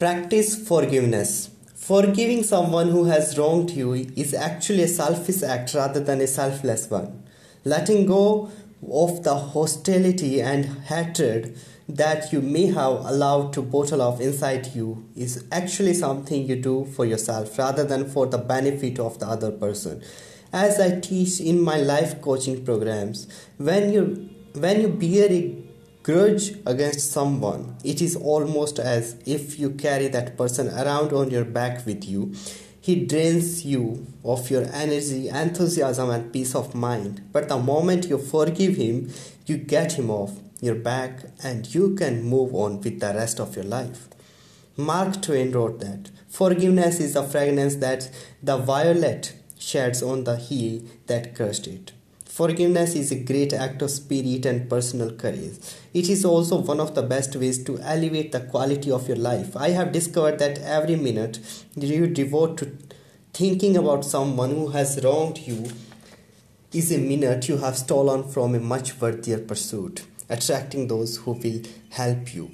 Practice forgiveness. Forgiving someone who has wronged you is actually a selfish act rather than a selfless one. Letting go of the hostility and hatred that you may have allowed to bottle up inside you is actually something you do for yourself rather than for the benefit of the other person. As I teach in my life coaching programs, when you bear a grudge against someone, it is almost as if you carry that person around on your back with you. He drains you of your energy, enthusiasm, and peace of mind. But the moment you forgive him, you get him off your back and you can move on with the rest of your life. Mark Twain wrote that forgiveness is the fragrance that the violet sheds on the heel that cursed it. Forgiveness is a great act of spirit and personal courage. It is also one of the best ways to elevate the quality of your life. I have discovered that every minute you devote to thinking about someone who has wronged you is a minute you have stolen from a much worthier pursuit, attracting those who will help you.